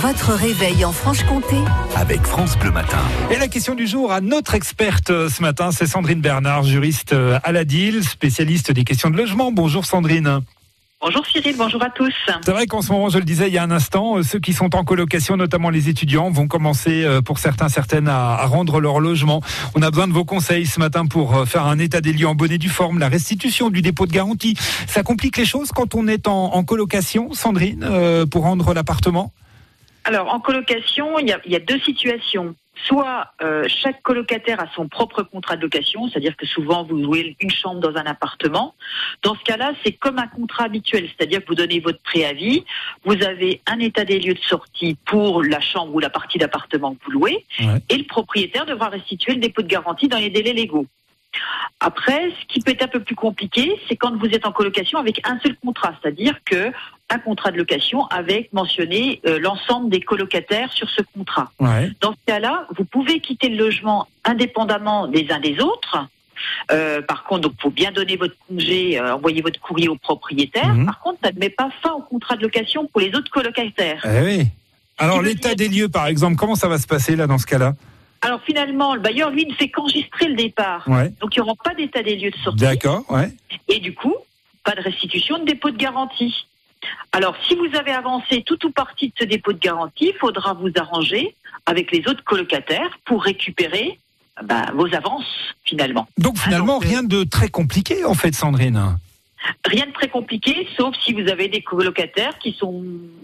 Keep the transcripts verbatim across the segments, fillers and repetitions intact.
Votre réveil en Franche-Comté avec France Bleu Matin. Et la question du jour à notre experte ce matin, c'est Sandrine Bernard, juriste à l'A D I L, spécialiste des questions de logement. Bonjour Sandrine. Bonjour Cyril, bonjour à tous. C'est vrai qu'en ce moment, je le disais il y a un instant, ceux qui sont en colocation, notamment les étudiants, vont commencer pour certains, certaines à, à rendre leur logement. On a besoin de vos conseils ce matin pour faire un état des lieux en bonne et due forme, la restitution du dépôt de garantie. Ça complique les choses quand on est en, en colocation, Sandrine, euh, pour rendre l'appartement ? Alors, en colocation, il y a, il y a deux situations. Soit euh, chaque colocataire a son propre contrat de location, c'est-à-dire que souvent vous louez une chambre dans un appartement. Dans ce cas-là, c'est comme un contrat habituel, c'est-à-dire que vous donnez votre préavis, vous avez un état des lieux de sortie pour la chambre ou la partie d'appartement que vous louez, ouais. Et le propriétaire devra restituer le dépôt de garantie dans les délais légaux. Après, ce qui peut être un peu plus compliqué, c'est quand vous êtes en colocation avec un seul contrat, c'est-à-dire que un contrat de location avec mentionné euh, l'ensemble des colocataires sur ce contrat. Ouais. Dans ce cas-là, vous pouvez quitter le logement indépendamment des uns des autres. Euh, par contre, il faut bien donner votre congé, euh, envoyer votre courrier au propriétaire. Mmh. Par contre, ça ne met pas fin au contrat de location pour les autres colocataires. Eh oui. Alors, l'état dire... des lieux, par exemple, comment ça va se passer là dans ce cas-là ? Alors finalement, le bailleur, lui, ne fait qu'enregistrer le départ. Ouais. Donc il n'y aura pas d'état des lieux de sortie. D'accord, ouais. Et du coup, pas de restitution de dépôt de garantie. Alors si vous avez avancé tout ou partie de ce dépôt de garantie, il faudra vous arranger avec les autres colocataires pour récupérer bah, vos avances finalement. Donc finalement, ah, donc, rien de très compliqué en fait, Sandrine. Rien de très compliqué, sauf si vous avez des colocataires qui sont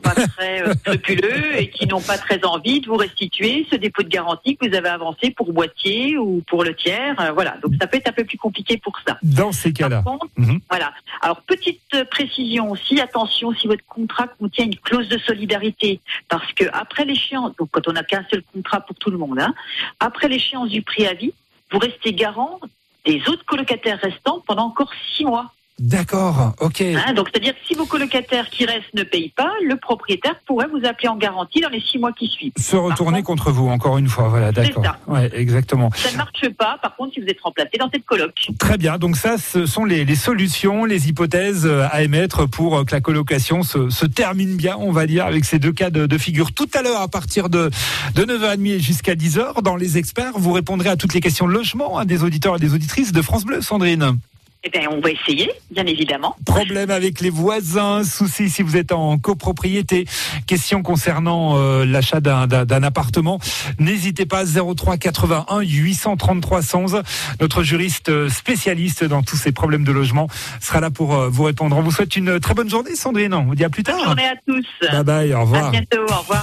pas très scrupuleux et qui n'ont pas très envie de vous restituer ce dépôt de garantie que vous avez avancé pour Boîtier ou pour le tiers. Euh, voilà, donc ça peut être un peu plus compliqué pour ça. Dans ces cas-là. Par contre, mmh. Voilà. Alors, petite précision aussi, attention, si votre contrat contient une clause de solidarité, parce que après l'échéance, donc quand on n'a qu'un seul contrat pour tout le monde, hein, après l'échéance du préavis, vous restez garant des autres colocataires restants pendant encore six mois. D'accord, ok. Hein, donc, c'est-à-dire que si vos colocataires qui restent ne payent pas, le propriétaire pourrait vous appeler en garantie dans les six mois qui suivent. Se retourner contre, contre vous, encore une fois, voilà, d'accord. C'est ça. Ouais, exactement. Ça ne marche pas, par contre, si vous êtes remplacé dans cette coloc. Très bien, donc ça, ce sont les, les solutions, les hypothèses à émettre pour que la colocation se, se termine bien, on va dire, avec ces deux cas de, de figure. Tout à l'heure, à partir de, de neuf heures trente jusqu'à dix heures, dans Les Experts, vous répondrez à toutes les questions de logement hein, des auditeurs et des auditrices de France Bleu, Sandrine. Eh bien, on va essayer, bien évidemment. Problème avec les voisins, soucis si vous êtes en copropriété, question concernant euh, l'achat d'un, d'un, d'un appartement. N'hésitez pas, zéro trois quatre-vingt-un huit cent trente-trois cent onze. Notre juriste spécialiste dans tous ces problèmes de logement sera là pour euh, vous répondre. On vous souhaite une très bonne journée, Sandrine. On vous dit à plus tard. Bonne journée à tous. Bye bye, au revoir. À bientôt, au revoir.